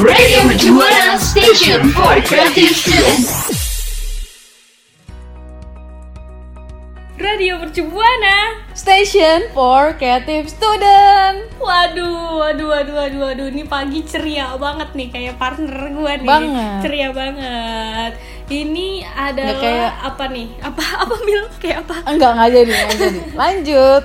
Radio Mercu Buana, station for creative students. Radio Mercu Buana, station for creative student. Waduh, ini pagi ceria banget nih, kayak partner gue nih. Banget. Ceria banget. Ini adalah kayak, apa nih? Apa Mil? Kayak apa? Enggak jadi. Lanjut.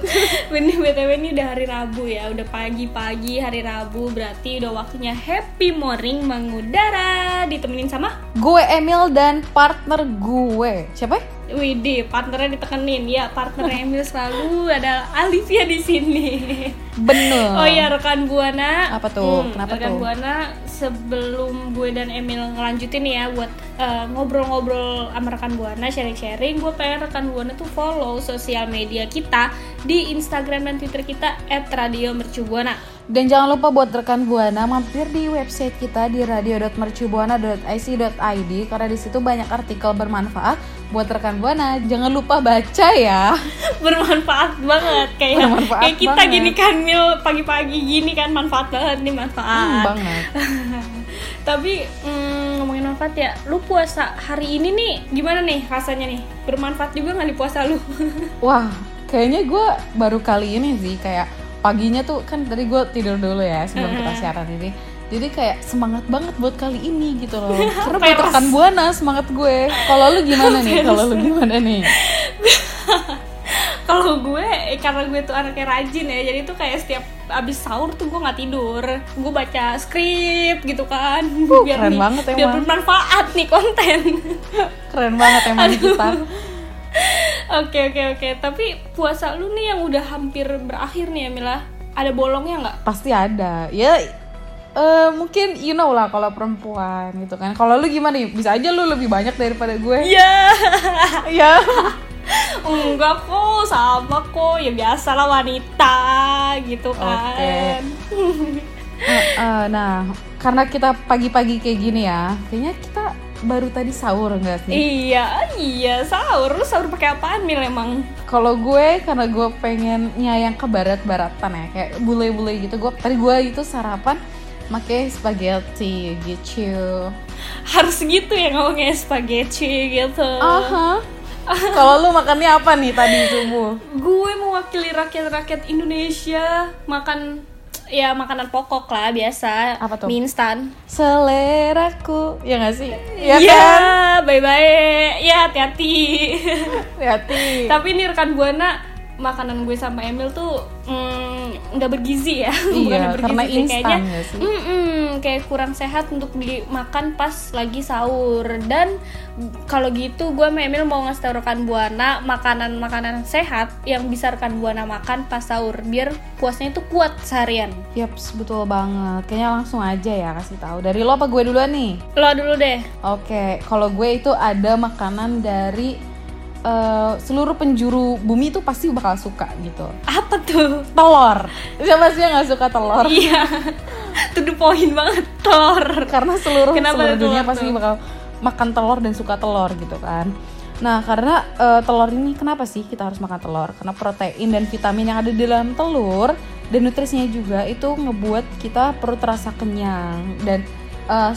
BTW ini udah hari Rabu ya, udah pagi-pagi hari Rabu, berarti udah waktunya Happy Morning mengudara. Ditemenin sama gue Emil dan partner gue. Siapa? Widih, partnernya ditekenin ya, partner Emil selalu ada Alifia di sini. Bener. Oh iya, rekan Buana. Apa tuh? Kenapa rekan tuh? Rekan Buana, sebelum gue dan Emil ngelanjutin ya buat ngobrol-ngobrol sama rekan Buana, sharing-sharing, gue pengen rekan Buana tuh follow sosial media kita di Instagram dan Twitter kita @radiomercubuana. Dan jangan lupa buat rekan Buana mampir di website kita di radio.mercubuana.ic.id karena di situ banyak artikel bermanfaat buat rekan Buana. Jangan lupa baca ya. Bermanfaat banget kayak kita banget. Gini kan Mil, pagi-pagi gini kan manfaat banget nih, manfaat. Banget. Tapi ngomongin manfaat ya, lu puasa hari ini nih gimana nih rasanya nih? Bermanfaat juga enggak di puasa lu? Wah, kayaknya gue baru kali ini sih kayak paginya tuh kan tadi gue tidur dulu ya sebelum kita siaran ini, jadi kayak semangat banget buat kali ini gitu loh karena buat rekan Buana semangat gue. Kalau lu gimana nih? Kalau gue karena gue tuh anaknya rajin ya, jadi tuh kayak setiap abis sahur tuh gue nggak tidur, gue baca skrip gitu kan, biar nih banget, biar bermanfaat nih konten. Keren banget emang kita. Oke. Tapi puasa lu nih yang udah hampir berakhir nih ya Mila, ada bolongnya nggak? Pasti ada. Ya mungkin you know lah kalau perempuan gitu kan. Kalau lu gimana? Bisa aja lu lebih banyak daripada gue. Ya. Enggak kok, sama kok. Ya biasalah wanita gitu kan. Okay. Nah, karena kita pagi-pagi kayak gini ya, kayaknya kita baru tadi sahur enggak sih? Iya sahur. Lu sahur pakai apaan Mil emang? Kalau gue karena gue pengen nyayang ke barat-baratan ya, kayak bule-bule gitu. Tadi gue itu sarapan pakai spaghetti gitu. Harus gitu ya ngomongnya, spaghetti gitu. Kalau lu makannya apa nih tadi subuh? Gue mewakili rakyat-rakyat Indonesia makan. Ya makanan pokok lah biasa. Apa tuh? Mie instan. Seleraku. Ya nggak sih? Ya kan? Bye-bye. Ya hati-hati. Tapi ini rekan Buana, makanan gue sama Emil tuh nggak bergizi ya. Iya, bergizi, karena instan ya sih. Kayak kurang sehat untuk dimakan pas lagi sahur. Dan kalau gitu gue sama Emil mau ngasih tau rekan Buana makanan-makanan sehat yang bisa rekan Buana makan pas sahur biar puasanya tuh kuat seharian. Yaps, betul banget. Kayaknya langsung aja ya kasih tahu. Dari lo apa gue duluan nih? Lo dulu deh. Oke, kalau gue itu ada makanan dari seluruh penjuru bumi tuh pasti bakal suka gitu. Apa tuh? Telur. Siapa sih yang gak suka telur? Iya. To the point banget, telur. Karena seluruh dunia pasti bakal makan telur dan suka telur gitu kan. Nah karena telur ini, kenapa sih kita harus makan telur? Karena protein dan vitamin yang ada di dalam telur dan nutrisinya juga itu ngebuat kita perut terasa kenyang. Dan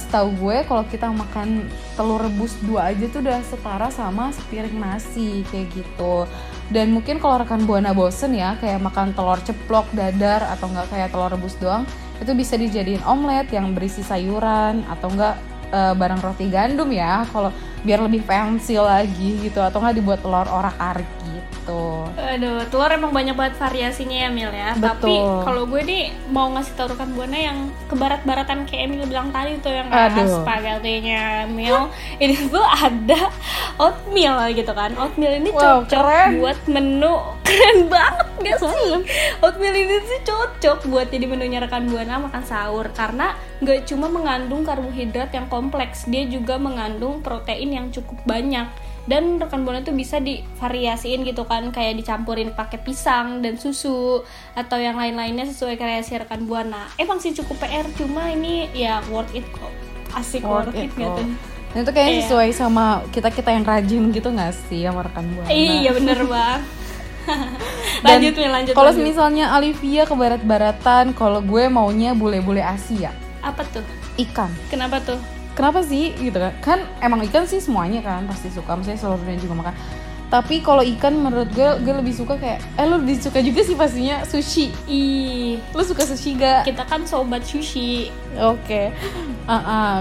setahu gue kalau kita makan telur rebus 2 aja tuh udah setara sama sepiring nasi kayak gitu. Dan mungkin kalau rekan Buana bosen ya kayak makan telur ceplok, dadar atau enggak kayak telur rebus doang, itu bisa dijadiin omelet yang berisi sayuran atau enggak barang roti gandum ya kalau biar lebih fancy lagi gitu, atau enggak dibuat telur orak-arik gitu. Aduh, telur emang banyak banget variasinya ya Mil ya. Betul. Tapi kalau gue nih mau ngasih tau rekan Buana yang ke barat-baratan kayak Emil bilang tadi tuh, yang spaghetti-nya Mil. Ini tuh ada oatmeal gitu kan. Oatmeal ini cocok buat menu keren banget gak sih? Oatmeal ini sih cocok buat jadi menunya rekan Buana makan sahur karena gak cuma mengandung karbohidrat yang kompleks, dia juga mengandung protein yang cukup banyak. Dan rekan Buana tuh bisa divariasiin gitu kan, kayak dicampurin pakai pisang dan susu atau yang lain-lainnya sesuai kreasi rekan Buana. Emang sih cukup PR, cuma ini ya worth it kok. Asik, worth it gitu. Dan itu kayaknya sesuai sama kita-kita yang rajin gitu gak sih sama rekan Buana? Iya bener bang. Lanjut. Kalau misalnya Alivia ke barat-baratan, kalau gue maunya bule-bule Asia. Apa tuh? Ikan. Kenapa tuh? Kenapa sih gitu kan? Kan emang ikan sih semuanya kan pasti suka. Maksudnya seluruh dunia juga makan. Tapi kalau ikan menurut gue lebih suka kayak lo lebih suka juga sih pastinya sushi. Ih, lo suka sushi gak? Kita kan sobat sushi. Oke.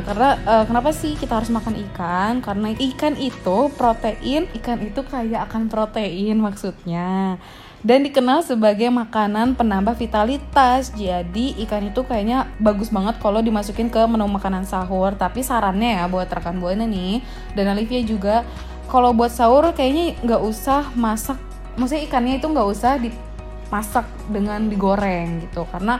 Karena kenapa sih kita harus makan ikan? Karena ikan itu protein, ikan itu kaya akan protein maksudnya. Dan dikenal sebagai makanan penambah vitalitas. Jadi ikan itu kayaknya bagus banget kalau dimasukin ke menu makanan sahur. Tapi sarannya ya buat rekan Buana nih dan Olivia juga, kalau buat sahur kayaknya nggak usah masak, maksudnya ikannya itu nggak usah dimasak dengan digoreng gitu, karena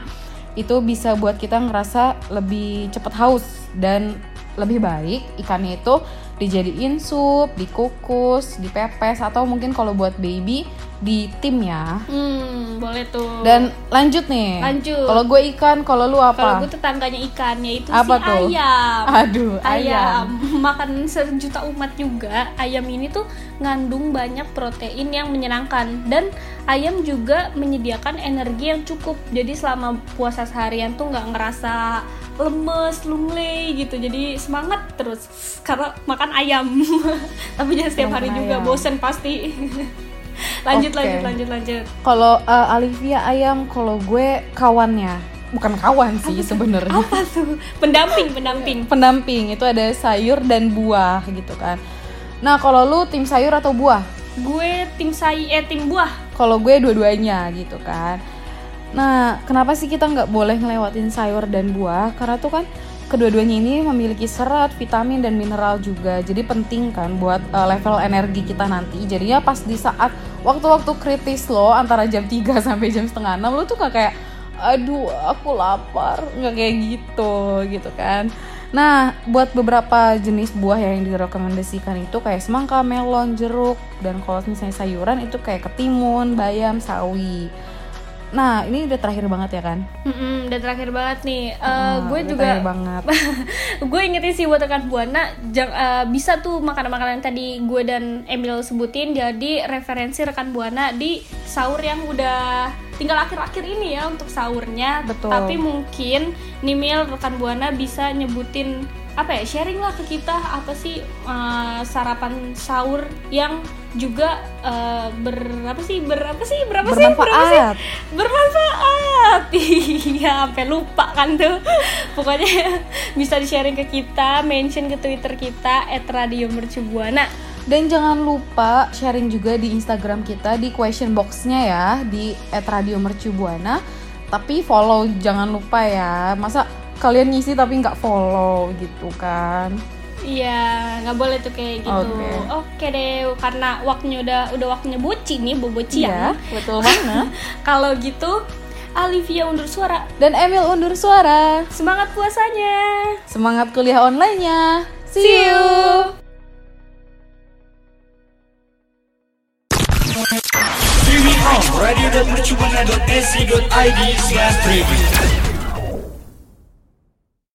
itu bisa buat kita ngerasa lebih cepat haus. Dan lebih baik ikannya itu dijadiin sup, dikukus, dipepes, atau mungkin kalau buat baby di tim ya. Boleh tuh. Dan lanjut nih. Lanjut. Kalau gue ikan, kalau lu apa? Kalau gue tetangganya ikan, yaitu apa si tuh? Ayam. Aduh, ayam. Makanan sejuta umat juga. Ayam ini tuh ngandung banyak protein yang menyenangkan, dan ayam juga menyediakan energi yang cukup. Jadi selama puasa seharian tuh nggak ngerasa lemes, lunglai gitu. Jadi semangat terus karena makan ayam. Tapi jangan setiap hari juga, bosen pasti. Lanjut. Kalau Olivia ayam, kalau gue kawannya. Bukan kawan sih sebenarnya. Apa tuh? Pendamping. Pendamping itu ada sayur dan buah gitu kan. Nah, kalau lu tim sayur atau buah? Gue tim buah. Kalau gue dua-duanya gitu kan. Nah, kenapa sih kita nggak boleh ngelewatin sayur dan buah? Karena tuh kan kedua-duanya ini memiliki serat, vitamin, dan mineral juga. Jadi penting kan buat level energi kita nanti. Jadinya pas di saat waktu-waktu kritis lo, antara jam 3 sampai jam setengah 6, lo tuh nggak kayak, aduh aku lapar, nggak kayak gitu kan. Nah, buat beberapa jenis buah yang direkomendasikan itu kayak semangka, melon, jeruk, dan kalau misalnya sayuran itu kayak ketimun, bayam, sawi. Nah, ini udah terakhir banget ya kan? Udah terakhir banget nih. Gue juga banget. Gue ingetin sih buat rekan Buana, bisa tuh makanan-makanan tadi gue dan Emil sebutin jadi referensi rekan Buana di sahur yang udah tinggal akhir-akhir ini ya untuk sahurnya. Betul. Tapi mungkin nih Mil, rekan Buana bisa nyebutin apa ya, sharing lah ke kita apa sih sarapan sahur yang juga bermanfaat. Iya, sampai lupa kan tuh. Pokoknya bisa di-sharing ke kita, mention ke Twitter kita @radiomercubuana. Dan jangan lupa sharing juga di Instagram kita di question box-nya ya di @radiomercubuana. Tapi follow jangan lupa ya. Masa kalian ngisi tapi nggak follow gitu kan? Iya, nggak boleh tuh kayak gitu. Oke deh, karena waktunya boci nih, boci ya. Betul banget. Kalau gitu, Olivia undur suara dan Emil undur suara. Semangat puasanya. Semangat kuliah online-nya. See you. Streaming on radio.mercubuana.ac.id/streaming.